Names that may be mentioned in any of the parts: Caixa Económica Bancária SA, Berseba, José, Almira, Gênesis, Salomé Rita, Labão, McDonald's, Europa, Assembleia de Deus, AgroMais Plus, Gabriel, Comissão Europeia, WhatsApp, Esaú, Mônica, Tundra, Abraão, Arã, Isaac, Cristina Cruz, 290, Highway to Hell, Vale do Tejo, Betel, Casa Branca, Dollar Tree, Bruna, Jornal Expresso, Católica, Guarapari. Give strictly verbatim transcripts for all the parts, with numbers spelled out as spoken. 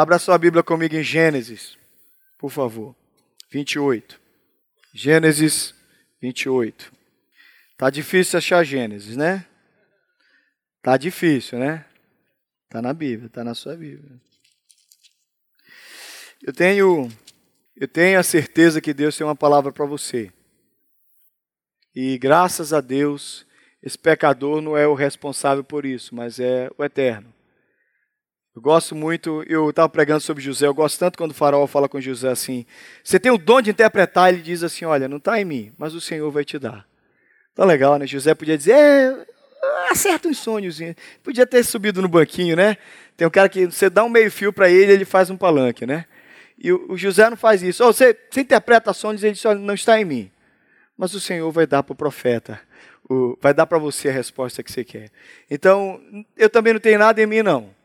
Abra sua Bíblia comigo em Gênesis, por favor. vinte e oito. Gênesis vinte e oito. Tá difícil achar Gênesis, né? Tá difícil, né? Tá na Bíblia, tá na sua Bíblia. Eu tenho, eu tenho a certeza que Deus tem uma palavra para você. E graças a Deus, esse pecador não é o responsável por isso, mas é o Eterno. Eu gosto muito, eu estava pregando sobre José, eu gosto tanto quando o faraó fala com José assim, você tem o dom de interpretar, ele diz assim, olha, não está em mim, mas o Senhor vai te dar. Tá legal, né? José podia dizer, é, acerta uns sonhozinhos. Podia ter subido no banquinho, né? Tem um cara que você dá um meio fio para ele, ele faz um palanque, né? E o, o José não faz isso. Oh, você, você interpreta sonhos, ele diz, olha, não está em mim. Mas o Senhor vai dar para o profeta, o, vai dar para você a resposta que você quer. Então, eu também não tenho nada em mim, não.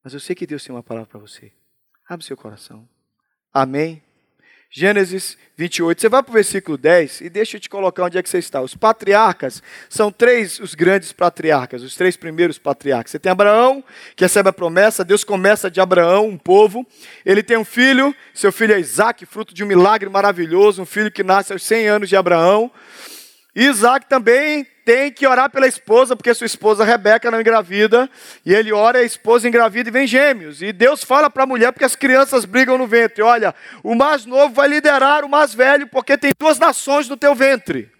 Mas eu sei que Deus tem uma palavra para você. Abre seu coração. Amém? Gênesis vinte e oito. Você vai para o versículo dez e deixa eu te colocar onde é que você está. Os patriarcas são três, os grandes patriarcas, os três primeiros patriarcas. Você tem Abraão, que recebe a promessa. Deus começa de Abraão, um povo. Ele tem um filho, seu filho é Isaac, fruto de um milagre maravilhoso, um filho que nasce aos cem anos de Abraão. Isaac também tem que orar pela esposa, porque sua esposa Rebeca não engravida, e ele ora, a esposa engravida e vem gêmeos. E Deus fala para a mulher, porque as crianças brigam no ventre, olha, o mais novo vai liderar o mais velho, porque tem duas nações no teu ventre.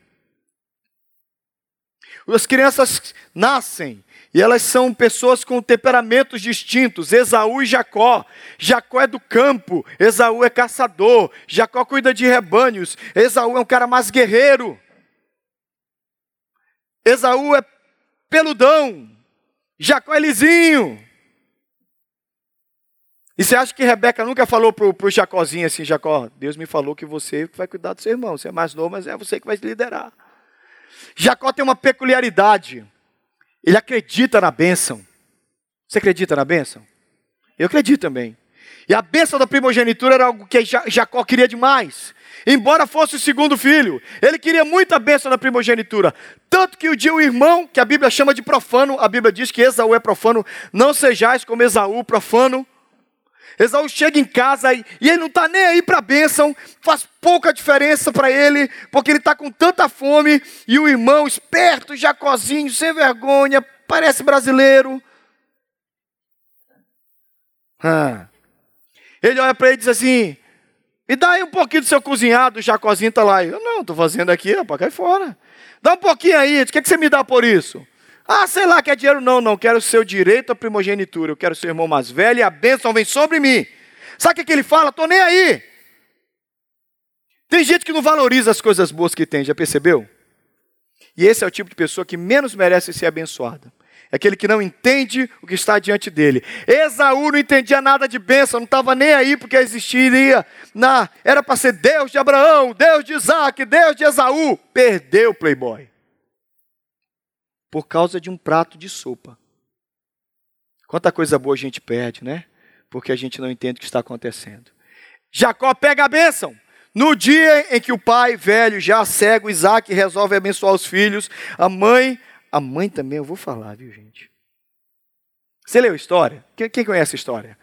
As crianças nascem, e elas são pessoas com temperamentos distintos, Esaú e Jacó. Jacó é do campo, Esaú é caçador, Jacó cuida de rebanhos, Esaú é um cara mais guerreiro. Esaú é peludão, Jacó é lisinho. E você acha que Rebeca nunca falou pro, pro Jacózinho assim, Jacó, Deus me falou que você vai cuidar do seu irmão, você é mais novo, mas é você que vai liderar. Jacó tem uma peculiaridade, ele acredita na bênção. Você acredita na bênção? Eu acredito também. E a bênção da primogenitura era algo que Jacó queria demais. Embora fosse o segundo filho, ele queria muito a bênção da primogenitura. Tanto que o dia o irmão, que a Bíblia chama de profano, a Bíblia diz que Esaú é profano, não sejais como Esaú, profano. Esaú chega em casa e ele não está nem aí para a bênção, faz pouca diferença para ele, porque ele está com tanta fome. E o irmão, esperto, Jacózinho, sem vergonha, parece brasileiro. Ah. Ele olha para ele e diz assim, me dá aí um pouquinho do seu cozinhado, o Jacózinho está lá. Eu, não, estou fazendo aqui, rapaz, cai fora. Dá um pouquinho aí, o que, que você me dá por isso? Ah, sei lá, quer dinheiro? Não, não, quero o seu direito à primogenitura, eu quero ser irmão mais velho e a bênção vem sobre mim. Sabe o que, que ele fala? Estou nem aí. Tem gente que não valoriza as coisas boas que tem, já percebeu? E esse é o tipo de pessoa que menos merece ser abençoada. É aquele que não entende o que está diante dele. Esaú não entendia nada de bênção, não estava nem aí porque existiria. Na, era para ser Deus de Abraão, Deus de Isaac, Deus de Esaú. Perdeu o playboy. Por causa de um prato de sopa. Quanta coisa boa a gente perde, né? Porque a gente não entende o que está acontecendo. Jacó pega a bênção. No dia em que o pai velho, já cego, Isaac, resolve abençoar os filhos, a mãe... A mãe também, eu vou falar, viu, gente? Você leu a história? Quem, quem conhece a história?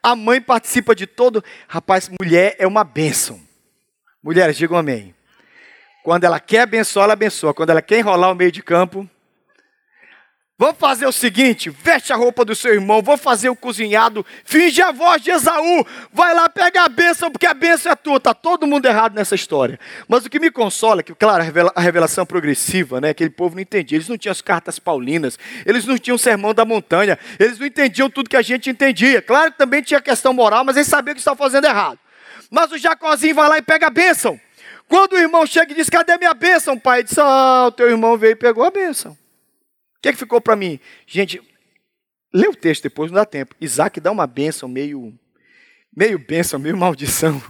A mãe participa de todo... Rapaz, mulher é uma bênção. Mulheres, digam amém. Quando ela quer abençoar, ela abençoa. Quando ela quer enrolar o meio de campo... Vamos fazer o seguinte, veste a roupa do seu irmão, vou fazer o cozinhado, finge a voz de Esaú, vai lá pegar a bênção, porque a bênção é tua. Está todo mundo errado nessa história. Mas o que me consola é que, claro, a revelação progressiva, né? Aquele povo não entendia, eles não tinham as cartas paulinas, eles não tinham o sermão da montanha, eles não entendiam tudo que a gente entendia. Claro que também tinha questão moral, mas eles sabiam que estavam fazendo errado. Mas o Jacózinho vai lá e pega a bênção. Quando o irmão chega e diz, cadê a minha bênção, pai? Ele diz, ah, o teu irmão veio e pegou a bênção. O que, é que ficou para mim? Gente, lê o texto depois, não dá tempo. Isaac dá uma bênção, meio, meio bênção, meio maldição.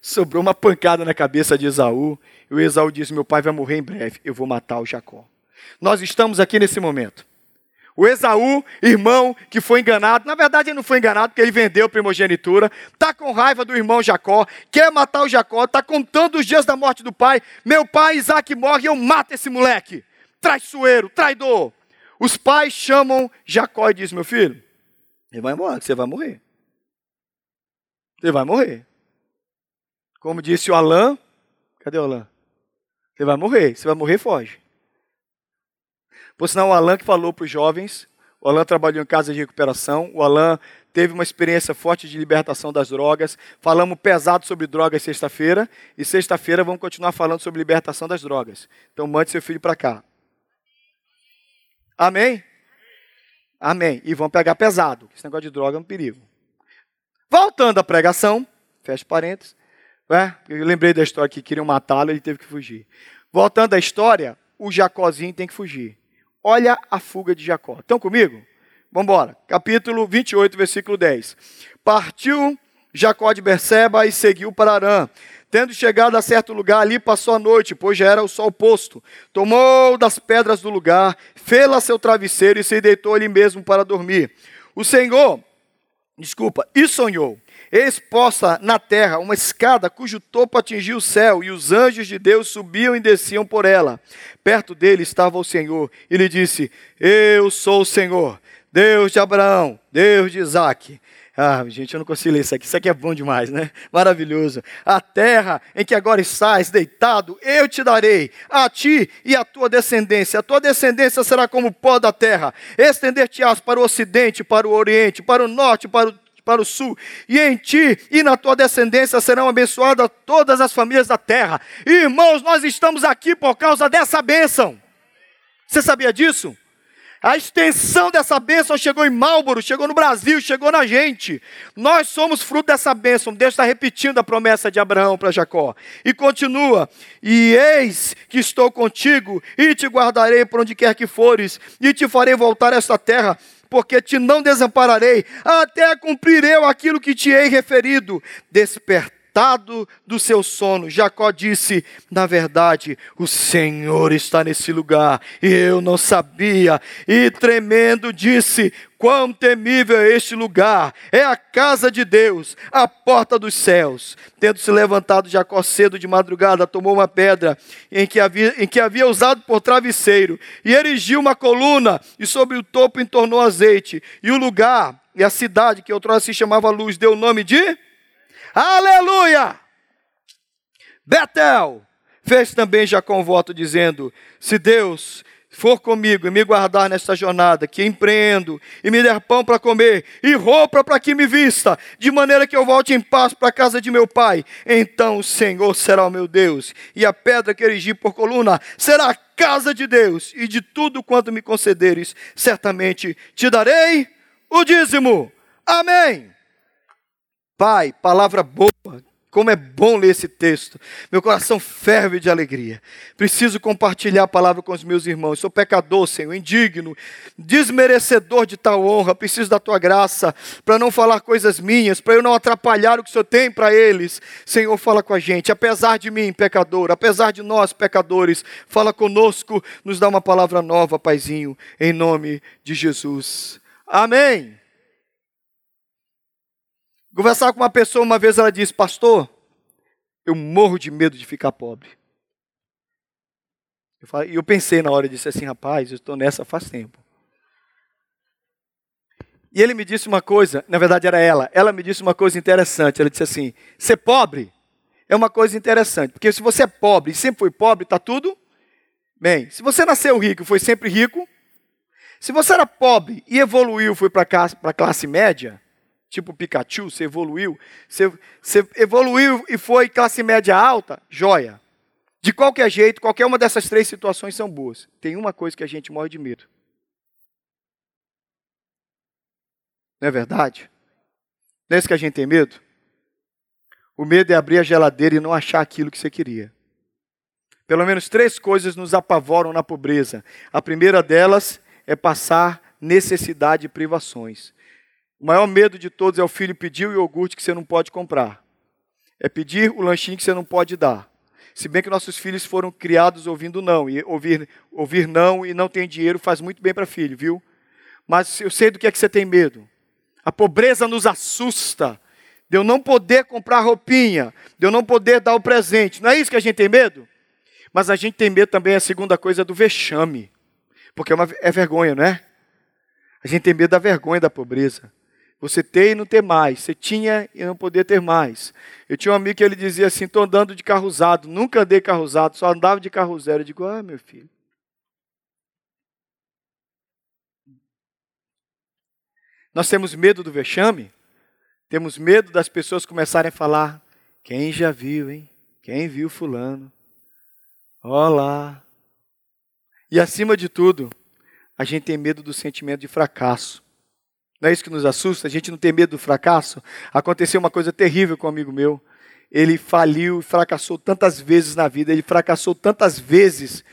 Sobrou uma pancada na cabeça de Esaú. E o Esaú diz, meu pai vai morrer em breve, eu vou matar o Jacó. Nós estamos aqui nesse momento. O Esaú, irmão que foi enganado, na verdade ele não foi enganado porque ele vendeu a primogenitura, está com raiva do irmão Jacó, quer matar o Jacó, está contando os dias da morte do pai. Meu pai, Isaac morre, eu mato esse moleque. Traiçoeiro, traidor. Os pais chamam Jacó e dizem, meu filho, ele vai embora, que você vai morrer. Você vai morrer. Como disse o Alan, cadê o Alan? Você vai morrer, você vai morrer, foge. Por sinal, o Alan que falou para os jovens, o Alan trabalhou em casa de recuperação, o Alan teve uma experiência forte de libertação das drogas, falamos pesado sobre drogas sexta-feira, e sexta-feira vamos continuar falando sobre libertação das drogas. Então mande seu filho para cá. Amém? Amém. E vamos pegar pesado, esse negócio de droga é um perigo. Voltando à pregação, fecha parênteses, né? Eu lembrei da história que queriam matá-lo, ele teve que fugir. Voltando à história, o Jacózinho tem que fugir. Olha a fuga de Jacó. Estão comigo? Vamos embora. Capítulo vinte e oito, versículo dez. Partiu Jacó de Berseba e seguiu para Arã. Tendo chegado a certo lugar, ali passou a noite, pois já era o sol posto. Tomou das pedras do lugar, fê-la seu travesseiro e se deitou ali mesmo para dormir. O Senhor, desculpa, e sonhou. Eis posta na terra uma escada cujo topo atingia o céu, e os anjos de Deus subiam e desciam por ela. Perto dele estava o Senhor, e lhe disse: Eu sou o Senhor, Deus de Abraão, Deus de Isaac. Ah, gente, eu não consigo ler isso aqui. Isso aqui é bom demais, né? Maravilhoso. A terra em que agora estás deitado, eu te darei, a ti e à tua descendência. A tua descendência será como o pó da terra. Estender-te-ás para o ocidente, para o oriente, para o norte, para o para o sul, e em ti e na tua descendência serão abençoadas todas as famílias da terra. Irmãos, nós estamos aqui por causa dessa bênção. Você sabia disso? A extensão dessa bênção chegou em Marlboro, chegou no Brasil, chegou na gente. Nós somos fruto dessa bênção. Deus está repetindo a promessa de Abraão para Jacó. E continua: E eis que estou contigo, e te guardarei por onde quer que fores, e te farei voltar a esta terra, porque te não desampararei, até cumprir eu aquilo que te hei referido. Despertado do seu sono, Jacó disse: Na verdade, o Senhor está nesse lugar, e eu não sabia. E tremendo disse: Quão temível é este lugar! É a casa de Deus, a porta dos céus. Tendo se levantado Jacó cedo de madrugada, tomou uma pedra em que havia, em que havia usado por travesseiro, e erigiu uma coluna, e sobre o topo entornou azeite. E o lugar e a cidade, que outrora se chamava Luz, deu o nome de... Aleluia! Betel. Fez também Jacó um voto, dizendo: Se Deus for comigo e me guardar nesta jornada que empreendo, e me der pão para comer e roupa para que me vista, de maneira que eu volte em paz para a casa de meu pai, então o Senhor será o meu Deus, e a pedra que erigi por coluna será a casa de Deus, e de tudo quanto me concederes, certamente te darei o dízimo. Amém. Pai, palavra boa. Como é bom ler esse texto. Meu coração ferve de alegria. Preciso compartilhar a palavra com os meus irmãos. Sou pecador, Senhor, indigno, desmerecedor de tal honra. Preciso da Tua graça para não falar coisas minhas, para eu não atrapalhar o que o Senhor tem para eles. Senhor, fala com a gente. Apesar de mim, pecador, apesar de nós, pecadores, fala conosco, nos dá uma palavra nova, Paizinho, em nome de Jesus. Amém. Conversar com uma pessoa, uma vez ela disse: Pastor, eu morro de medo de ficar pobre. E eu, eu pensei na hora, eu disse assim: Rapaz, eu estou nessa faz tempo. E ele me disse uma coisa, na verdade era ela, ela me disse uma coisa interessante. Ela disse assim: Ser pobre é uma coisa interessante, porque se você é pobre e sempre foi pobre, está tudo bem. Se você nasceu rico e foi sempre rico, se você era pobre e evoluiu, foi para a classe média, tipo Pikachu, você evoluiu, você, você evoluiu e foi classe média alta, joia. De qualquer jeito, qualquer uma dessas três situações são boas. Tem uma coisa que a gente morre de medo. Não é verdade? Não é isso que a gente tem medo? O medo é abrir a geladeira e não achar aquilo que você queria. Pelo menos três coisas nos apavoram na pobreza. A primeira delas é passar necessidade e privações. O maior medo de todos é o filho pedir o iogurte que você não pode comprar. É pedir o lanchinho que você não pode dar. Se bem que nossos filhos foram criados ouvindo não. E ouvir, ouvir não e não tem dinheiro faz muito bem para filho, viu? Mas eu sei do que é que você tem medo. A pobreza nos assusta. De eu não poder comprar roupinha. De eu não poder dar o presente. Não é isso que a gente tem medo? Mas a gente tem medo também, a segunda coisa, do vexame. Porque é, uma, é vergonha, não é? A gente tem medo da vergonha da pobreza. Você ter e não ter mais. Você tinha e não poder ter mais. Eu tinha um amigo que ele dizia assim, estou andando de carro usado. Nunca andei carro usado, só andava de carro zero. Eu digo, ah, meu filho. Nós temos medo do vexame. Temos medo das pessoas começarem a falar, quem já viu, hein? Quem viu fulano? Olá. E acima de tudo, a gente tem medo do sentimento de fracasso. Não é isso que nos assusta? A gente não tem medo do fracasso? Aconteceu uma coisa terrível com um amigo meu. Ele faliu, fracassou tantas vezes na vida, ele fracassou tantas vezes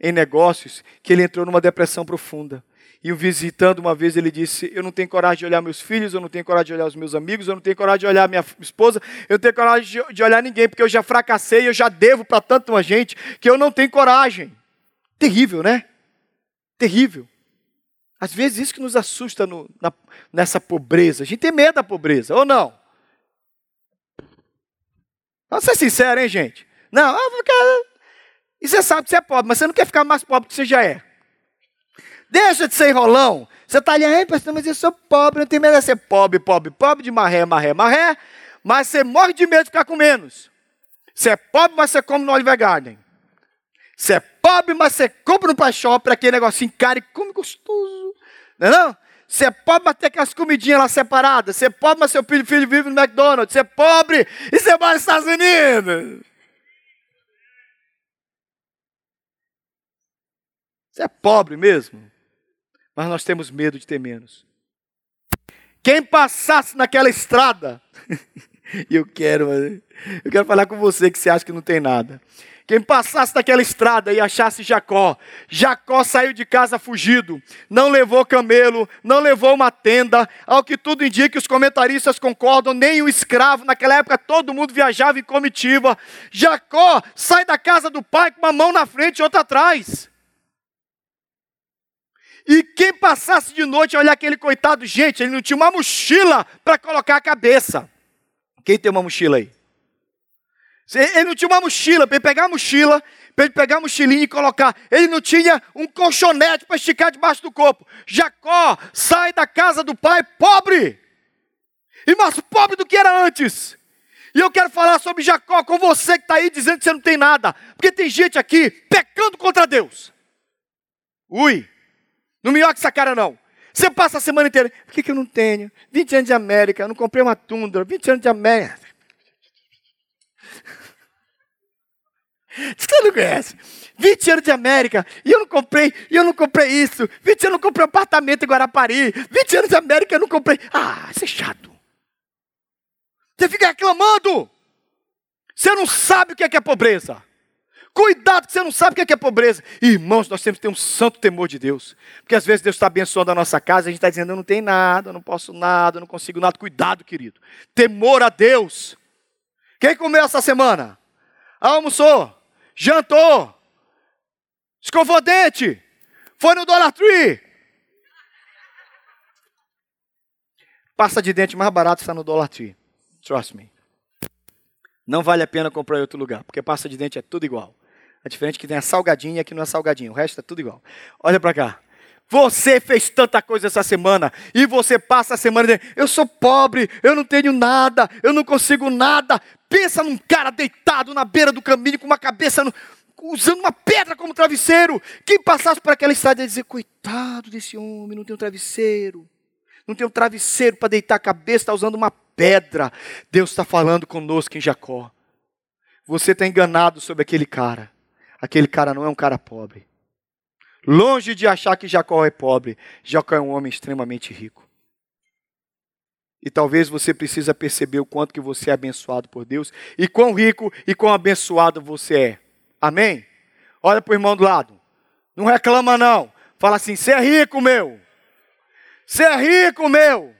em negócios, que ele entrou numa depressão profunda. E o visitando uma vez, ele disse, eu não tenho coragem de olhar meus filhos, eu não tenho coragem de olhar os meus amigos, eu não tenho coragem de olhar minha esposa, eu não tenho coragem de olhar ninguém, porque eu já fracassei, eu já devo para tanta gente, que eu não tenho coragem. Terrível, né? Terrível. Às vezes isso que nos assusta no, na, nessa pobreza. A gente tem medo da pobreza, ou não? Vamos ser sinceros, hein, gente? Não, quero... e você sabe que você é pobre, mas você não quer ficar mais pobre do que você já é. Deixa de ser enrolão. Você está ali, ai, pastor, mas eu sou pobre, não tenho medo de ser pobre, pobre, pobre, de marré, marré, marré. Mas você morre de medo de ficar com menos. Você é pobre, mas você come no Olive Garden. Você é pobre, mas você compra no Play Shop, aquele negocinho caro e come gostoso. Não é não? Você é pobre, mas tem aquelas comidinhas lá separadas. Você é pobre, mas seu filho, filho vive no McDonald's. Você é pobre e você vai nos Estados Unidos. Você é pobre mesmo. Mas nós temos medo de ter menos. Quem passasse naquela estrada... eu quero, eu quero falar com você que você acha que não tem nada. Quem passasse daquela estrada e achasse Jacó. Jacó saiu de casa fugido. Não levou camelo, não levou uma tenda. Ao que tudo indica, os comentaristas concordam, nem o escravo. Naquela época, todo mundo viajava em comitiva. Jacó sai da casa do pai com uma mão na frente e outra atrás. E quem passasse de noite, olhar aquele coitado, gente, ele não tinha uma mochila para colocar a cabeça. Quem tem uma mochila aí? Ele não tinha uma mochila, para ele pegar a mochila, para ele pegar a mochilinha e colocar. Ele não tinha um colchonete para esticar debaixo do corpo. Jacó sai da casa do pai pobre. E mais pobre do que era antes. E eu quero falar sobre Jacó com você que está aí dizendo que você não tem nada. Porque tem gente aqui pecando contra Deus. Ui, não me olhe com essa cara não. Você passa a semana inteira, por que, que eu não tenho? vinte anos de América, eu não comprei uma Tundra, vinte anos de América. Você não conhece? vinte anos de América, e eu não comprei, e eu não comprei isso. vinte anos eu não comprei um apartamento em Guarapari. vinte anos de América eu não comprei. Ah, isso é chato. Você fica reclamando. Você não sabe o que é, que é pobreza. Cuidado que você não sabe o que é pobreza. Irmãos, nós temos que ter um santo temor de Deus. Porque às vezes Deus está abençoando a nossa casa e a gente está dizendo, eu não tenho nada, eu não posso nada, eu não consigo nada. Cuidado, querido. Temor a Deus. Quem comeu essa semana? Almoçou, jantou, escovou dente, foi no Dollar Tree. Pasta de dente mais barato está no Dollar Tree. Trust me. Não vale a pena comprar em outro lugar, porque pasta de dente é tudo igual. É diferente que tem a salgadinha e a que não é salgadinha. O resto é tudo igual. Olha para cá. Você fez tanta coisa essa semana. E você passa a semana dizendo, eu sou pobre, eu não tenho nada, eu não consigo nada. Pensa num cara deitado na beira do caminho, com uma cabeça, no... usando uma pedra como travesseiro. Quem passasse por aquela estrada ia dizer, coitado desse homem, não tem um travesseiro. Não tem um travesseiro para deitar a cabeça, está usando uma pedra. Deus está falando conosco em Jacó. Você está enganado sobre aquele cara. Aquele cara não é um cara pobre. Longe de achar que Jacó é pobre, Jacó é um homem extremamente rico. E talvez você precisa perceber o quanto que você é abençoado por Deus e quão rico e quão abençoado você é. Amém? Olha para o irmão do lado. Não reclama não. Fala assim, você é rico, meu. Você é rico, meu.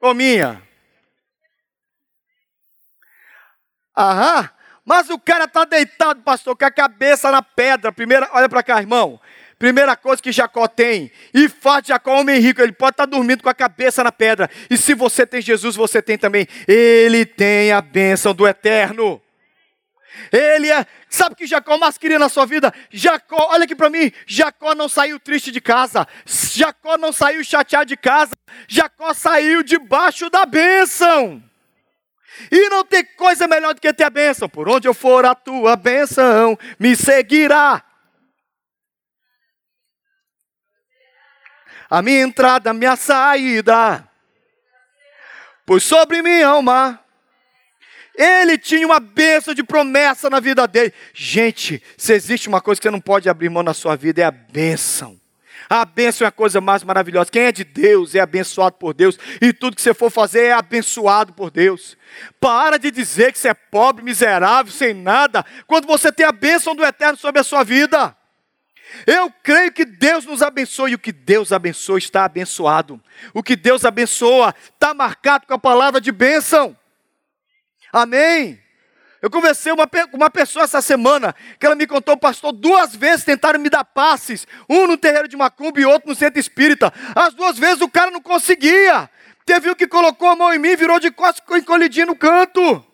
Ô, minha. Aham. Mas o cara está deitado, pastor, com a cabeça na pedra. Primeira, olha para cá, irmão. Primeira coisa que Jacó tem. E faz de Jacó homem rico. Ele pode estar tá dormindo com a cabeça na pedra. E se você tem Jesus, você tem também. Ele tem a bênção do eterno. Ele é... Sabe o que Jacó mais queria na sua vida? Jacó, olha aqui para mim. Jacó não saiu triste de casa. Jacó não saiu chateado de casa. Jacó saiu debaixo da bênção. E não tem coisa melhor do que ter a bênção. Por onde eu for, a tua bênção me seguirá. A minha entrada, a minha saída. Pois sobre minha alma. Ele tinha uma bênção de promessa na vida dele. Gente, se existe uma coisa que você não pode abrir mão na sua vida, é a bênção. A bênção é a coisa mais maravilhosa. Quem é de Deus é abençoado por Deus. E tudo que você for fazer é abençoado por Deus. Para de dizer que você é pobre, miserável, sem nada, quando você tem a bênção do Eterno sobre a sua vida. Eu creio que Deus nos abençoe, e o que Deus abençoa está abençoado. O que Deus abençoa está marcado com a palavra de bênção. Amém? Eu conversei com uma, uma pessoa essa semana, que ela me contou, pastor, duas vezes tentaram me dar passes, um no terreiro de Macumba e outro no centro espírita. As duas vezes o cara não conseguia. Teve um que colocou a mão em mim, virou de costas, ficou encolhidinho no canto.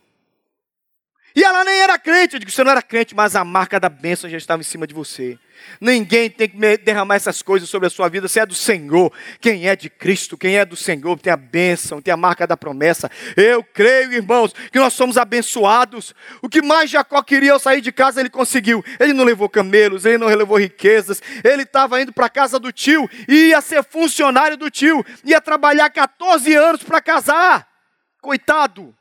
E ela nem era crente. Eu digo, você não era crente, mas a marca da bênção já estava em cima de você. Ninguém tem que derramar essas coisas sobre a sua vida. Você é do Senhor. Quem é de Cristo, quem é do Senhor, tem a bênção, tem a marca da promessa. Eu creio, irmãos, que nós somos abençoados. O que mais Jacó queria ao sair de casa, ele conseguiu. Ele não levou camelos, ele não levou riquezas. Ele estava indo para a casa do tio, ia ser funcionário do tio. Ia trabalhar catorze anos para casar. Coitado.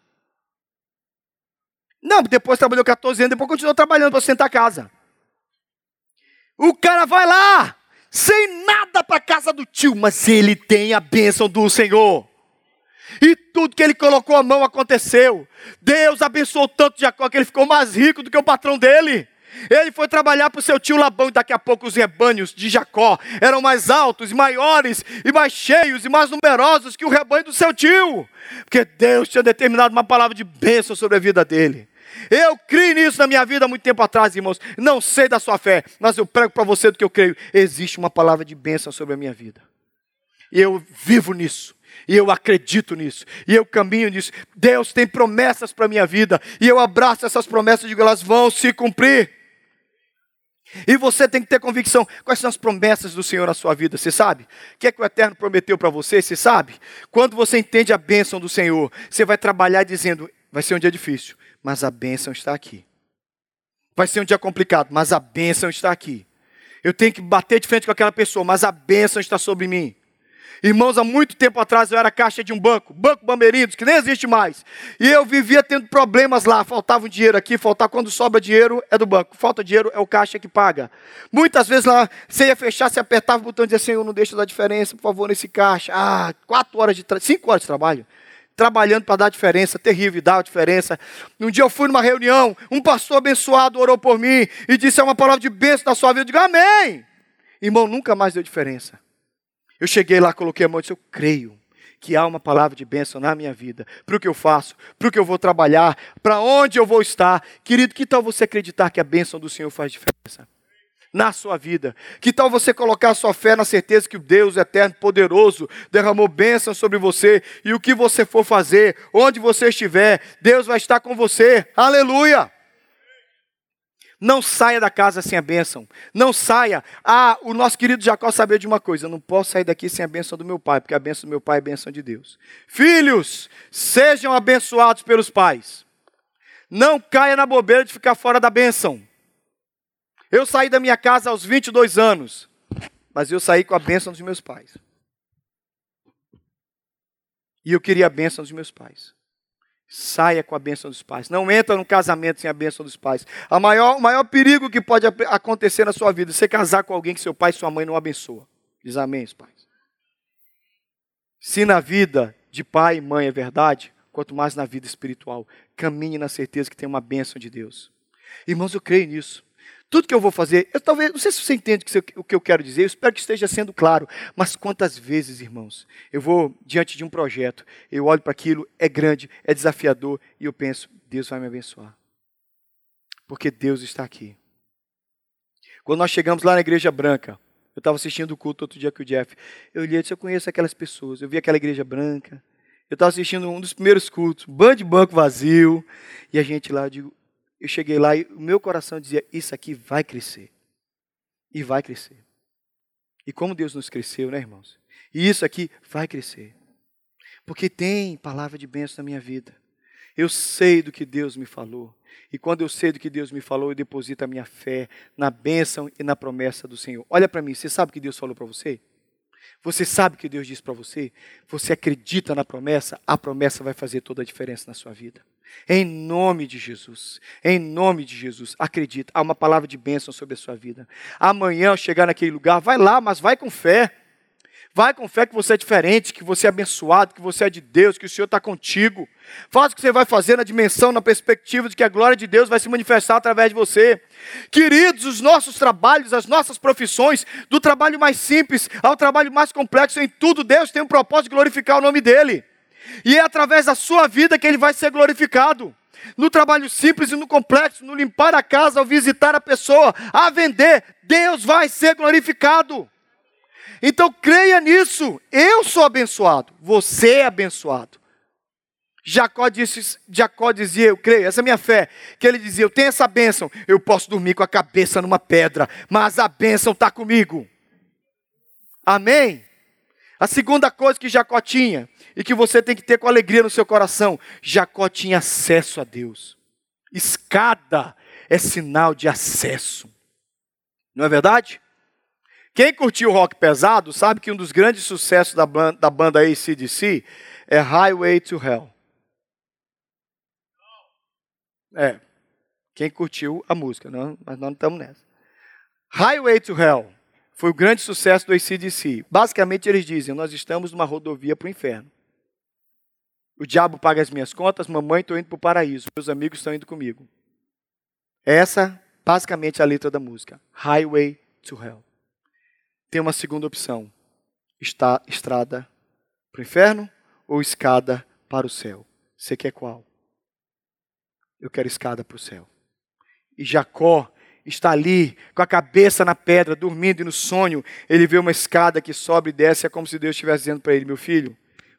Não, depois trabalhou catorze anos, depois continuou trabalhando para sustentar a casa. O cara vai lá, sem nada, para a casa do tio, mas ele tem a bênção do Senhor. E tudo que ele colocou a mão aconteceu. Deus abençoou tanto Jacó que ele ficou mais rico do que o patrão dele. Ele foi trabalhar para o seu tio Labão, e daqui a pouco os rebanhos de Jacó eram mais altos, e maiores, e mais cheios, e mais numerosos que o rebanho do seu tio. Porque Deus tinha determinado uma palavra de bênção sobre a vida dele. Eu criei nisso na minha vida há muito tempo atrás, irmãos. Não sei da sua fé, mas eu prego para você do que eu creio. Existe uma palavra de bênção sobre a minha vida. E eu vivo nisso. E eu acredito nisso, e eu caminho nisso. Deus tem promessas para a minha vida, e eu abraço essas promessas e digo, elas vão se cumprir. E você tem que ter convicção. Quais são as promessas do Senhor na sua vida? Você sabe? O que é que o Eterno prometeu para você? Você sabe? Quando você entende a bênção do Senhor, você vai trabalhar dizendo, vai ser um dia difícil, mas a bênção está aqui. Vai ser um dia complicado, mas a bênção está aqui. Eu tenho que bater de frente com aquela pessoa, mas a bênção está sobre mim. Irmãos, há muito tempo atrás eu era caixa de um banco, Banco Bameridos, que nem existe mais. E eu vivia tendo problemas lá, faltava um dinheiro aqui, faltava, quando sobra dinheiro é do banco, falta dinheiro é o caixa que paga. Muitas vezes lá, você ia fechar, você apertava o botão e dizia, Senhor, não deixa dar diferença, por favor, nesse caixa. Ah, quatro horas de trabalho, cinco horas de trabalho, trabalhando para dar diferença, terrível, dar diferença. Um dia eu fui numa reunião, um pastor abençoado orou por mim e disse, é uma palavra de bênção na sua vida. Eu digo, amém. Irmão, nunca mais deu diferença. Eu cheguei lá, coloquei a mão e disse, eu creio que há uma palavra de bênção na minha vida. Para o que eu faço, para o que eu vou trabalhar, para onde eu vou estar. Querido, que tal você acreditar que a bênção do Senhor faz diferença na sua vida? Que tal você colocar a sua fé na certeza que o Deus eterno, poderoso, derramou bênção sobre você. E o que você for fazer, onde você estiver, Deus vai estar com você. Aleluia! Não saia da casa sem a bênção. Não saia. Ah, o nosso querido Jacó sabia de uma coisa. Eu não posso sair daqui sem a bênção do meu pai, porque a bênção do meu pai é a bênção de Deus. Filhos, sejam abençoados pelos pais. Não caia na bobeira de ficar fora da bênção. Eu saí da minha casa aos vinte e dois anos, mas eu saí com a bênção dos meus pais. E eu queria a bênção dos meus pais. Saia com a bênção dos pais. Não entra num casamento sem a bênção dos pais. A maior, o maior perigo que pode acontecer na sua vida é você casar com alguém que seu pai e sua mãe não abençoa. Diz amém, os pais. Se na vida de pai e mãe é verdade, quanto mais na vida espiritual. Caminhe na certeza que tem uma bênção de Deus. Irmãos, eu creio nisso. Tudo que eu vou fazer, eu talvez, não sei se você entende o que eu quero dizer, eu espero que esteja sendo claro, mas quantas vezes, irmãos, eu vou diante de um projeto, eu olho para aquilo, é grande, é desafiador, e eu penso, Deus vai me abençoar. Porque Deus está aqui. Quando nós chegamos lá na Igreja Branca, eu estava assistindo o culto outro dia com o Jeff, eu olhei e disse, eu conheço aquelas pessoas, eu vi aquela Igreja Branca, eu estava assistindo um dos primeiros cultos, um bando de banco vazio, e a gente lá, eu digo, Eu cheguei lá e o meu coração dizia, isso aqui vai crescer. E vai crescer. E como Deus nos cresceu, né, irmãos? E isso aqui vai crescer. Porque tem palavra de bênção na minha vida. Eu sei do que Deus me falou. E quando eu sei do que Deus me falou, eu deposito a minha fé na bênção e na promessa do Senhor. Olha para mim, você sabe o que Deus falou para você? Você sabe o que Deus disse para você? Você acredita na promessa? A promessa vai fazer toda a diferença na sua vida. Em nome de Jesus, em nome de Jesus, acredita. Há uma palavra de bênção sobre a sua vida. Amanhã, ao chegar naquele lugar, vai lá, mas vai com fé. Vai com fé que você é diferente, que você é abençoado, que você é de Deus, que o Senhor está contigo. Faz o que você vai fazer na dimensão, na perspectiva de que a glória de Deus vai se manifestar através de você. Queridos, os nossos trabalhos, as nossas profissões, do trabalho mais simples ao trabalho mais complexo, em tudo Deus tem um propósito de glorificar o nome dEle. E é através da sua vida que Ele vai ser glorificado. No trabalho simples e no complexo, no limpar a casa, ao visitar a pessoa, a vender, Deus vai ser glorificado. Então creia nisso, eu sou abençoado, você é abençoado. Jacó disse, Jacó dizia, eu creio, essa é a minha fé, que ele dizia, eu tenho essa bênção, eu posso dormir com a cabeça numa pedra, mas a bênção está comigo. Amém? A segunda coisa que Jacó tinha, e que você tem que ter com alegria no seu coração, Jacó tinha acesso a Deus. Escada é sinal de acesso. Não é verdade? Quem curtiu rock pesado sabe que um dos grandes sucessos da banda, da banda A C D C é Highway to Hell. É, quem curtiu a música, não, mas nós não estamos nessa. Highway to Hell foi o grande sucesso do A C D C. Basicamente eles dizem, nós estamos numa rodovia para o inferno. O diabo paga as minhas contas, mamãe, estou indo para o paraíso, meus amigos estão indo comigo. Essa, basicamente, é a letra da música. Highway to Hell. Tem uma segunda opção, está estrada para o inferno ou escada para o céu. Você quer qual? Eu quero escada para o céu. E Jacó está ali, com a cabeça na pedra, dormindo e no sonho, ele vê uma escada que sobe e desce, é como se Deus estivesse dizendo para ele, meu filho,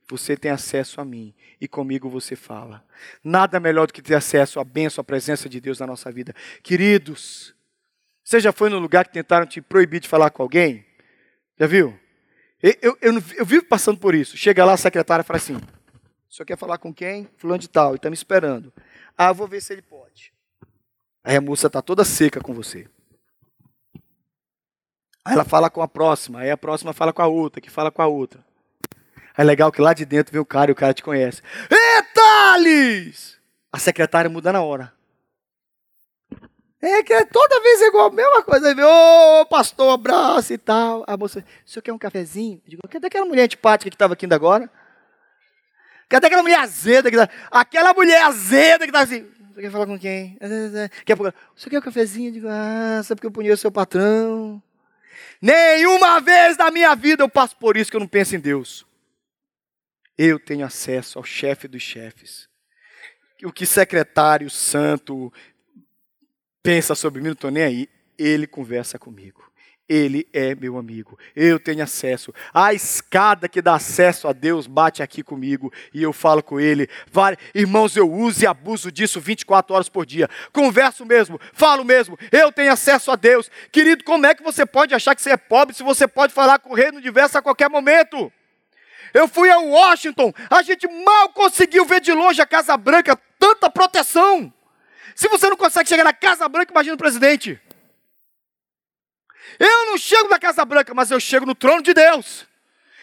você tem acesso a mim e comigo você fala. Nada melhor do que ter acesso à bênção, à presença de Deus na nossa vida. Queridos, você já foi num lugar que tentaram te proibir de falar com alguém? Já viu? Eu, eu, eu, eu vivo passando por isso. Chega lá, a secretária fala assim, o senhor quer falar com quem? Fulano de tal, ele está me esperando. Ah, eu vou ver se ele pode. Aí a moça está toda seca com você. Aí ela fala com a próxima, aí a próxima fala com a outra, que fala com a outra. Aí é legal que lá de dentro vem o cara e o cara te conhece. Ê, Thales! A secretária muda na hora. É que toda vez é igual a mesma coisa. Aí vem, ô, pastor, abraço e tal. A moça, o senhor quer um cafezinho? Eu digo, cadê aquela mulher antipática que estava aqui ainda agora? Cadê aquela mulher azeda? Que tá... Aquela mulher azeda que está assim. Você quer falar com quem? Daqui a pouco, o senhor quer um cafezinho? Eu digo, ah, sabe porque eu punhei o seu patrão? Nenhuma vez na minha vida eu passo por isso que eu não penso em Deus. Eu tenho acesso ao chefe dos chefes. O que secretário, santo... pensa sobre mim, não estou nem aí. Ele conversa comigo. Ele é meu amigo. Eu tenho acesso. A escada que dá acesso a Deus bate aqui comigo e eu falo com Ele. Vale. Irmãos, eu uso e abuso disso vinte e quatro horas por dia. Converso mesmo, falo mesmo. Eu tenho acesso a Deus. Querido, como é que você pode achar que você é pobre se você pode falar com o Rei no diverso a qualquer momento? Eu fui a Washington. A gente mal conseguiu ver de longe a Casa Branca. Tanta proteção. Se você não consegue chegar na Casa Branca, imagina o presidente. Eu não chego na Casa Branca, mas eu chego no trono de Deus.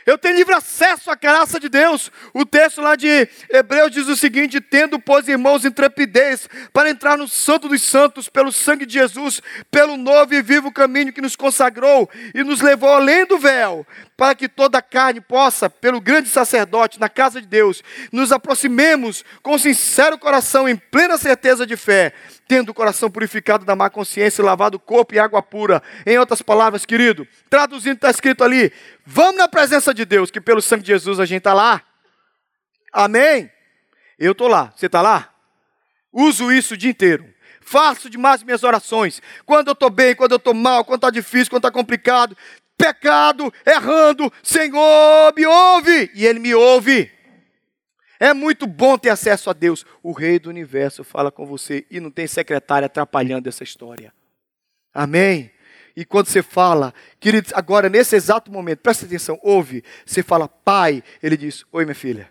Eu tenho livre acesso à graça de Deus. O texto lá de Hebreus diz o seguinte, tendo, pois, irmãos, intrepidez para entrar no santo dos santos pelo sangue de Jesus, pelo novo e vivo caminho que nos consagrou e nos levou além do véu, para que toda a carne possa, pelo grande sacerdote na casa de Deus, nos aproximemos com sincero coração, em plena certeza de fé, tendo o coração purificado da má consciência, lavado o corpo em água pura. Em outras palavras, querido, traduzindo, está escrito ali, vamos na presença de Deus, que pelo sangue de Jesus a gente está lá. Amém? Eu estou lá. Você está lá? Uso isso o dia inteiro. Faço demais minhas orações. Quando eu estou bem, quando eu estou mal, quando está difícil, quando está complicado, pecado, errando, Senhor, me ouve. E Ele me ouve. É muito bom ter acesso a Deus. O Rei do Universo fala com você e não tem secretária atrapalhando essa história. Amém? E quando você fala, queridos, agora nesse exato momento, presta atenção, ouve. Você fala, pai, ele diz, oi minha filha.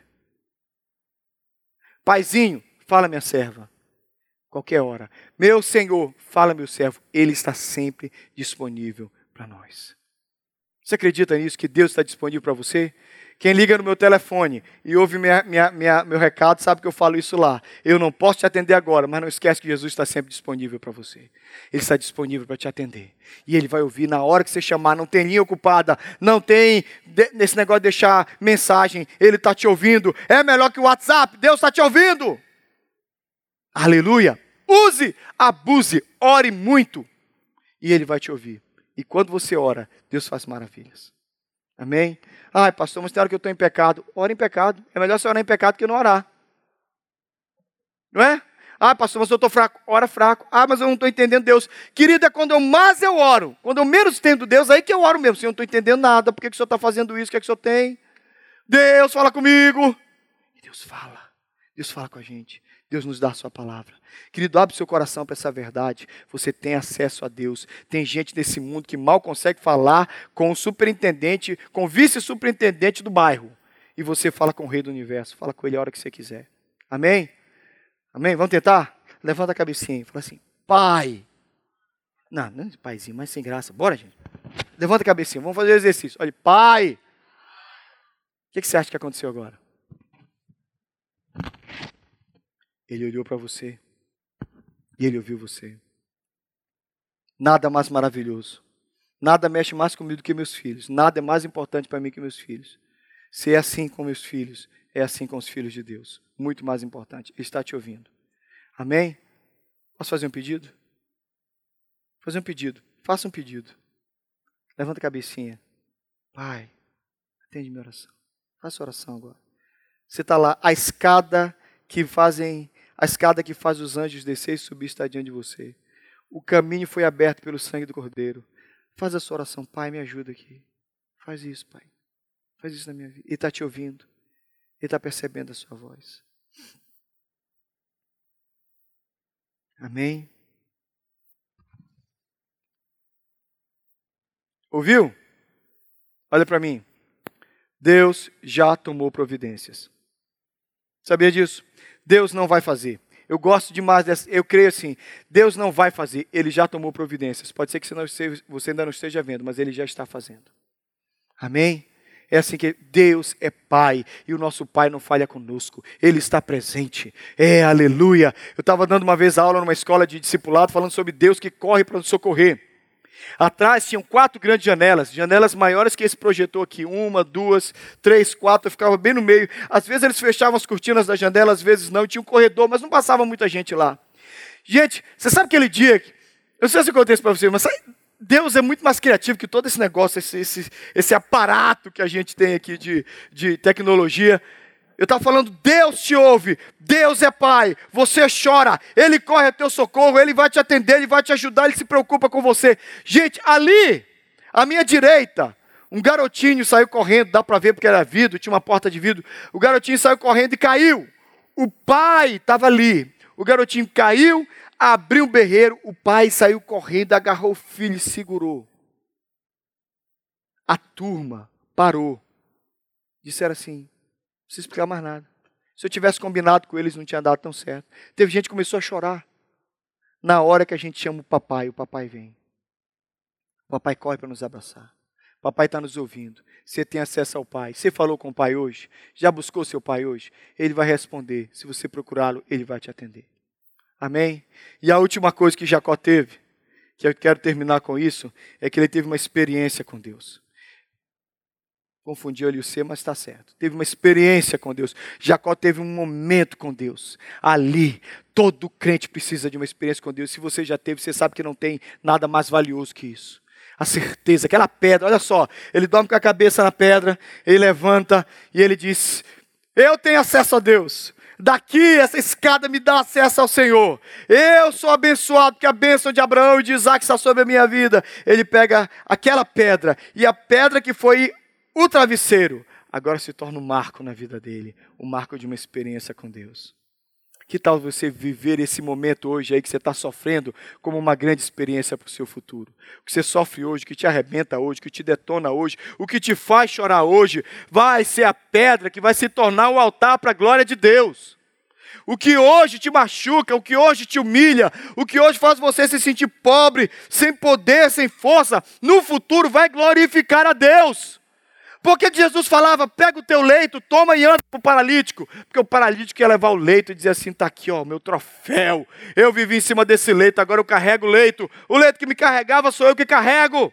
Paizinho, fala minha serva. Qualquer hora. Meu Senhor, fala meu servo. Ele está sempre disponível para nós. Você acredita nisso, que Deus está disponível para você? Quem liga no meu telefone e ouve minha, minha, minha, meu recado sabe que eu falo isso lá. Eu não posso te atender agora, mas não esquece que Jesus está sempre disponível para você. Ele está disponível para te atender. E Ele vai ouvir na hora que você chamar. Não tem linha ocupada, não tem esse negócio de deixar mensagem. Ele está te ouvindo. É melhor que o WhatsApp. Deus está te ouvindo. Aleluia. Use, abuse, ore muito. E Ele vai te ouvir. E quando você ora, Deus faz maravilhas. Amém? Ai, pastor, mas tem hora que eu estou em pecado. Ora em pecado. É melhor você orar em pecado que não orar. Não é? Ah, pastor, mas eu estou fraco. Ora fraco. Ah, mas eu não estou entendendo Deus. Querida, quando eu mais eu oro, quando eu menos entendo Deus, aí que eu oro mesmo. Senhor, eu não estou entendendo nada. Por que, que o Senhor está fazendo isso? O que é que o Senhor tem? Deus, fala comigo. E Deus fala. Deus fala com a gente. Deus nos dá a sua palavra. Querido, abre seu coração para essa verdade. Você tem acesso a Deus. Tem gente nesse mundo que mal consegue falar com o superintendente, com o vice-superintendente do bairro. E você fala com o Rei do Universo. Fala com Ele a hora que você quiser. Amém? Amém? Vamos tentar? Levanta a cabecinha e fala assim, Pai. Não, não é paizinho, mas sem graça. Bora, gente. Levanta a cabecinha. Vamos fazer o exercício. Olha, Pai. O que, que você acha que aconteceu agora? Ele olhou para você e Ele ouviu você. Nada mais maravilhoso. Nada mexe mais comigo do que meus filhos. Nada é mais importante para mim que meus filhos. Se é assim com meus filhos, é assim com os filhos de Deus. Muito mais importante. Ele está te ouvindo. Amém? Posso fazer um pedido? Fazer um pedido. Faça um pedido. Levanta a cabecinha. Pai, atende minha oração. Faça oração agora. Você está lá, a escada que fazem... A escada que faz os anjos descer e subir está diante de você. O caminho foi aberto pelo sangue do Cordeiro. Faz a sua oração. Pai, me ajuda aqui. Faz isso, Pai. Faz isso na minha vida. Ele está te ouvindo. Ele está percebendo a sua voz. Amém? Ouviu? Olha para mim. Deus já tomou providências. Sabia disso? Deus não vai fazer. Eu gosto demais dessa, eu creio assim, Deus não vai fazer, Ele já tomou providências. Pode ser que você, não esteja, você ainda não esteja vendo, mas Ele já está fazendo. Amém? É assim que Deus é Pai, e o nosso Pai não falha conosco. Ele está presente. É, aleluia. Eu estava dando uma vez aula numa escola de discipulado, falando sobre Deus que corre para nos socorrer. Atrás tinham quatro grandes janelas, janelas maiores que esse projetor aqui, uma, duas, três, quatro, eu ficava bem no meio. Às vezes eles fechavam as cortinas da janela, às vezes não, tinha um corredor, mas não passava muita gente lá. Gente, você sabe aquele dia, eu não sei se eu contei isso para você, mas sabe, Deus é muito mais criativo que todo esse negócio, esse, esse, esse aparato que a gente tem aqui de, de tecnologia. Eu estava falando, Deus te ouve, Deus é Pai, você chora, Ele corre a teu socorro, Ele vai te atender, Ele vai te ajudar, Ele se preocupa com você. Gente, ali, à minha direita, um garotinho saiu correndo, dá para ver porque era vidro, tinha uma porta de vidro, o garotinho saiu correndo e caiu. O pai estava ali, o garotinho caiu, abriu um berreiro, o pai saiu correndo, agarrou o filho e segurou. A turma parou, disseram assim, não precisa explicar mais nada. Se eu tivesse combinado com eles, não tinha dado tão certo. Teve gente que começou a chorar. Na hora que a gente chama o papai, o papai vem. O papai corre para nos abraçar. O papai está nos ouvindo. Você tem acesso ao pai. Você falou com o pai hoje? Já buscou seu pai hoje? Ele vai responder. Se você procurá-lo, ele vai te atender. Amém? E a última coisa que Jacó teve, que eu quero terminar com isso, é que ele teve uma experiência com Deus. Confundiu ali o C, mas está certo. Teve uma experiência com Deus. Jacó teve um momento com Deus. Ali, todo crente precisa de uma experiência com Deus. Se você já teve, você sabe que não tem nada mais valioso que isso. A certeza, aquela pedra, olha só. Ele dorme com a cabeça na pedra, ele levanta e ele diz, eu tenho acesso a Deus. Daqui, essa escada me dá acesso ao Senhor. Eu sou abençoado, porque a bênção de Abraão e de Isaac está sobre a minha vida. Ele pega aquela pedra, e a pedra que foi... o travesseiro, agora se torna um marco na vida dele, um marco de uma experiência com Deus. Que tal você viver esse momento hoje aí que você está sofrendo como uma grande experiência para o seu futuro? O que você sofre hoje, o que te arrebenta hoje, o que te detona hoje, o que te faz chorar hoje, vai ser a pedra que vai se tornar o altar para a glória de Deus. O que hoje te machuca, o que hoje te humilha, o que hoje faz você se sentir pobre, sem poder, sem força, no futuro vai glorificar a Deus. Porque Jesus falava, pega o teu leito, toma e anda para o paralítico. Porque o paralítico ia levar o leito e dizer assim, está aqui, ó, meu troféu. Eu vivi em cima desse leito, agora eu carrego o leito. O leito que me carregava sou eu que carrego.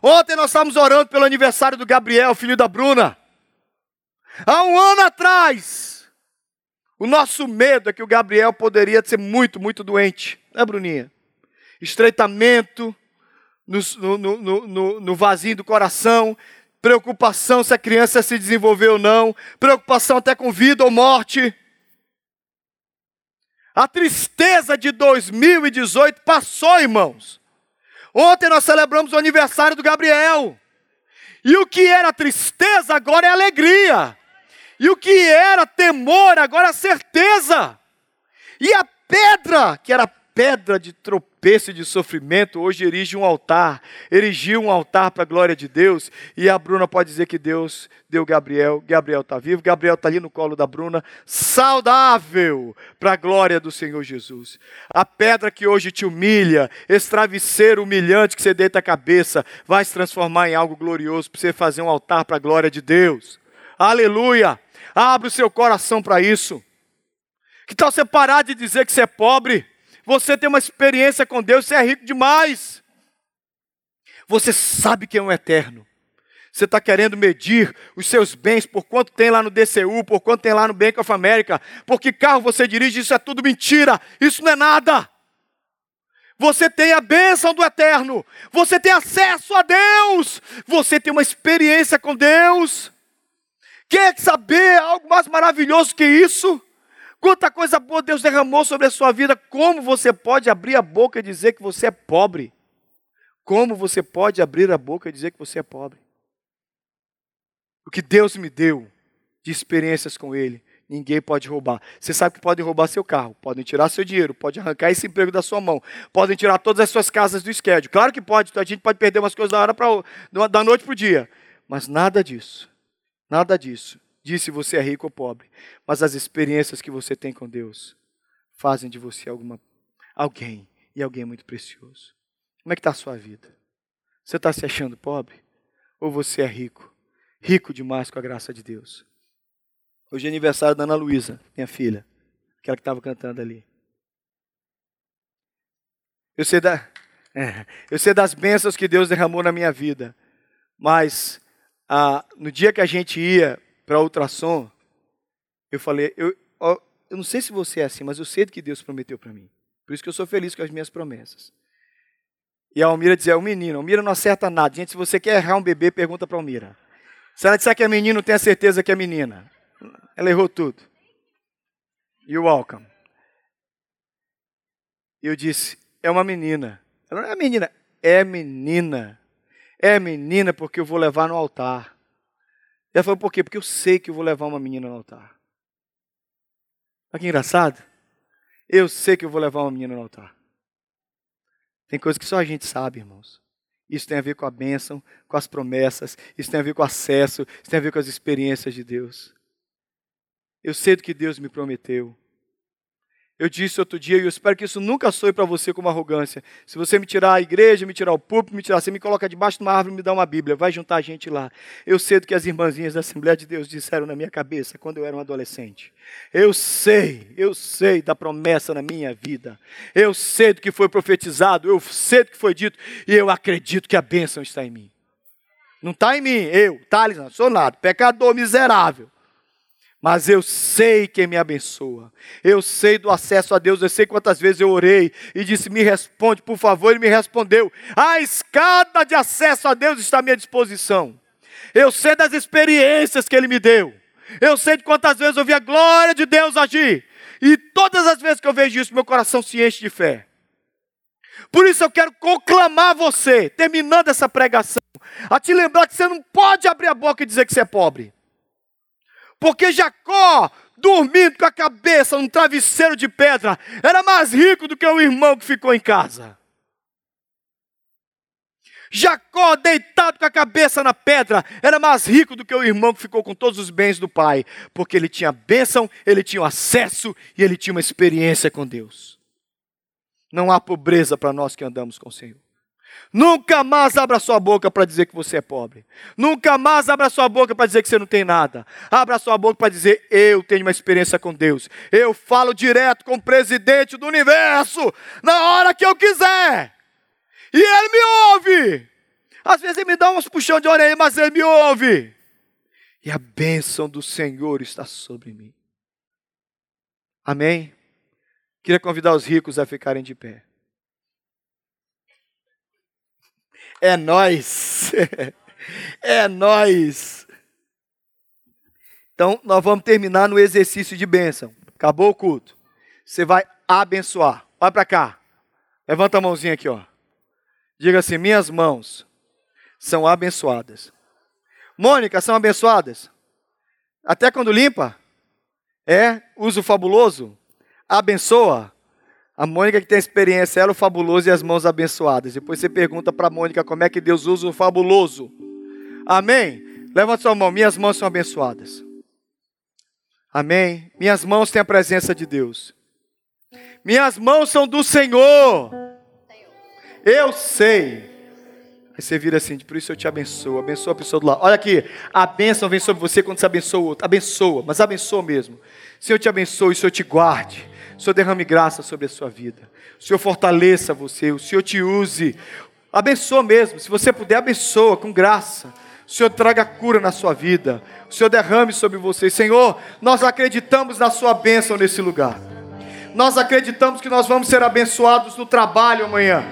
Ontem nós estávamos orando pelo aniversário do Gabriel, filho da Bruna. Há um ano atrás, o nosso medo é que o Gabriel poderia ser muito, muito doente. Né, Bruninha? Estreitamento. No, no, no, no vazio do coração, preocupação se a criança se desenvolveu ou não, preocupação até com vida ou morte. A tristeza de dois mil e dezoito passou, irmãos. Ontem nós celebramos o aniversário do Gabriel. E o que era tristeza agora é alegria. E o que era temor agora é certeza. E a pedra, que era pedra de tropeço e de sofrimento, hoje erige um altar, erigiu um altar para a glória de Deus, e a Bruna pode dizer que Deus deu Gabriel, Gabriel está vivo, Gabriel está ali no colo da Bruna, saudável para a glória do Senhor Jesus. A pedra que hoje te humilha, esse travesseiro humilhante que você deita a cabeça, vai se transformar em algo glorioso para você fazer um altar para a glória de Deus. Aleluia! Abre o seu coração para isso. Que tal você parar de dizer que você é pobre? Você tem uma experiência com Deus, você é rico demais. Você sabe que é um eterno. Você está querendo medir os seus bens por quanto tem lá no D C U, por quanto tem lá no Bank of America, por que carro você dirige, isso é tudo mentira, isso não é nada. Você tem a bênção do eterno, você tem acesso a Deus, você tem uma experiência com Deus. Quer saber algo mais maravilhoso que isso? Quanta coisa boa Deus derramou sobre a sua vida. Como você pode abrir a boca e dizer que você é pobre? Como você pode abrir a boca e dizer que você é pobre? O que Deus me deu de experiências com Ele, ninguém pode roubar. Você sabe que podem roubar seu carro, podem tirar seu dinheiro, podem arrancar esse emprego da sua mão, podem tirar todas as suas casas do schedule. Claro que pode, a gente pode perder umas coisas da, hora pra, da noite para o dia. Mas nada disso, nada disso. Diz se você é rico ou pobre, mas as experiências que você tem com Deus fazem de você alguma, alguém, e alguém muito precioso. Como é que está a sua vida? Você está se achando pobre? Ou você é rico? Rico demais com a graça de Deus. Hoje é aniversário da Ana Luísa, minha filha, aquela que estava cantando ali. Eu sei, da, é, eu sei das bênçãos que Deus derramou na minha vida, mas ah, no dia que a gente ia para ultrassom, eu falei, eu, eu não sei se você é assim, mas eu sei do que Deus prometeu para mim. Por isso que eu sou feliz com as minhas promessas. E a Almira dizia, é um menino, a Almira não acerta nada. Gente, se você quer errar um bebê, pergunta para a Almira. Se ela disser que é menino, não tenha certeza que é menina. Ela errou tudo. You're welcome. E eu disse, é uma menina. Ela não é menina. É menina. É menina porque eu vou levar no altar. Ela falou, por quê? Porque eu sei que eu vou levar uma menina no altar. Olha que engraçado. Eu sei que eu vou levar uma menina no altar. Tem coisas que só a gente sabe, irmãos. Isso tem a ver com a bênção, com as promessas, isso tem a ver com o acesso, isso tem a ver com as experiências de Deus. Eu sei do que Deus me prometeu. Eu disse outro dia, e eu espero que isso nunca soe para você como arrogância. Se você me tirar a igreja, me tirar o púlpito, me tirar, você me coloca debaixo de uma árvore e me dá uma Bíblia, vai juntar a gente lá. Eu sei do que as irmãzinhas da Assembleia de Deus disseram na minha cabeça quando eu era um adolescente. Eu sei, eu sei da promessa na minha vida. Eu sei do que foi profetizado, eu sei do que foi dito, e eu acredito que a bênção está em mim. Não está em mim, eu, Thales, não sou nada, pecador miserável. Mas eu sei quem me abençoa. Eu sei do acesso a Deus. Eu sei quantas vezes eu orei e disse, me responde, por favor. Ele me respondeu. A escada de acesso a Deus está à minha disposição. Eu sei das experiências que Ele me deu. Eu sei de quantas vezes eu vi a glória de Deus agir. E todas as vezes que eu vejo isso, meu coração se enche de fé. Por isso eu quero conclamar você, terminando essa pregação, a te lembrar que você não pode abrir a boca e dizer que você é pobre. Porque Jacó, dormindo com a cabeça num travesseiro de pedra, era mais rico do que o irmão que ficou em casa. Jacó, deitado com a cabeça na pedra, era mais rico do que o irmão que ficou com todos os bens do pai. Porque ele tinha bênção, ele tinha acesso e ele tinha uma experiência com Deus. Não há pobreza para nós que andamos com o Senhor. Nunca mais abra sua boca para dizer que você é pobre. Nunca mais abra sua boca para dizer que você não tem nada. Abra sua boca para dizer, eu tenho uma experiência com Deus. Eu falo direto com o presidente do universo, na hora que eu quiser. E ele me ouve. Às vezes ele me dá uns puxão de orelha, mas ele me ouve. E a bênção do Senhor está sobre mim. Amém? Queria convidar os ricos a ficarem de pé. É nós. É nós. Então, nós vamos terminar no exercício de bênção. Acabou o culto. Você vai abençoar. Olha para cá. Levanta a mãozinha aqui, ó. Diga assim, minhas mãos são abençoadas. Mônica, são abençoadas? Até quando limpa? É? Uso fabuloso? Abençoa? A Mônica que tem a experiência, ela o fabuloso e as mãos abençoadas. Depois você pergunta para a Mônica como é que Deus usa o fabuloso. Amém? Levanta sua mão. Minhas mãos são abençoadas. Amém? Minhas mãos têm a presença de Deus. Minhas mãos são do Senhor. Eu sei. Aí você vira assim, por isso eu te abençoo. Abençoa a pessoa do lado. Olha aqui, a bênção vem sobre você quando você abençoa o outro. Abençoa, mas abençoa mesmo. Senhor, te abençoe, Senhor, te guarde. O Senhor derrame graça sobre a sua vida. O Senhor fortaleça você. O Senhor te use. Abençoa mesmo. Se você puder, abençoa com graça. O Senhor traga cura na sua vida. O Senhor derrame sobre você. Senhor, nós acreditamos na sua bênção nesse lugar. Nós acreditamos que nós vamos ser abençoados no trabalho amanhã.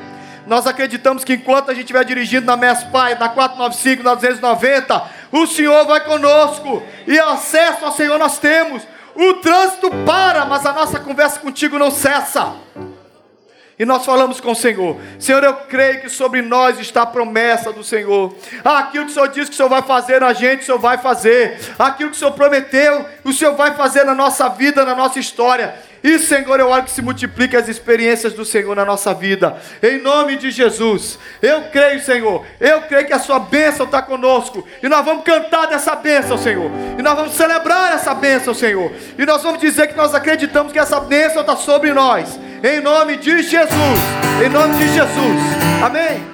Nós acreditamos que enquanto a gente estiver dirigindo na Mespai, na quatrocentos e noventa e cinco, na duzentos e noventa, o Senhor vai conosco. E acesso ao Senhor nós temos. O trânsito para, mas a nossa conversa contigo não cessa. E nós falamos com o Senhor. Senhor, eu creio que sobre nós está a promessa do Senhor. Aquilo que o Senhor diz que o Senhor vai fazer na gente, o Senhor vai fazer. Aquilo que o Senhor prometeu, o Senhor vai fazer na nossa vida, na nossa história. E, Senhor, eu oro que se multiplique as experiências do Senhor na nossa vida. Em nome de Jesus. Eu creio, Senhor. Eu creio que a sua bênção está conosco. E nós vamos cantar dessa bênção, Senhor. E nós vamos celebrar essa bênção, Senhor. E nós vamos dizer que nós acreditamos que essa bênção está sobre nós. Em nome de Jesus. Em nome de Jesus. Amém.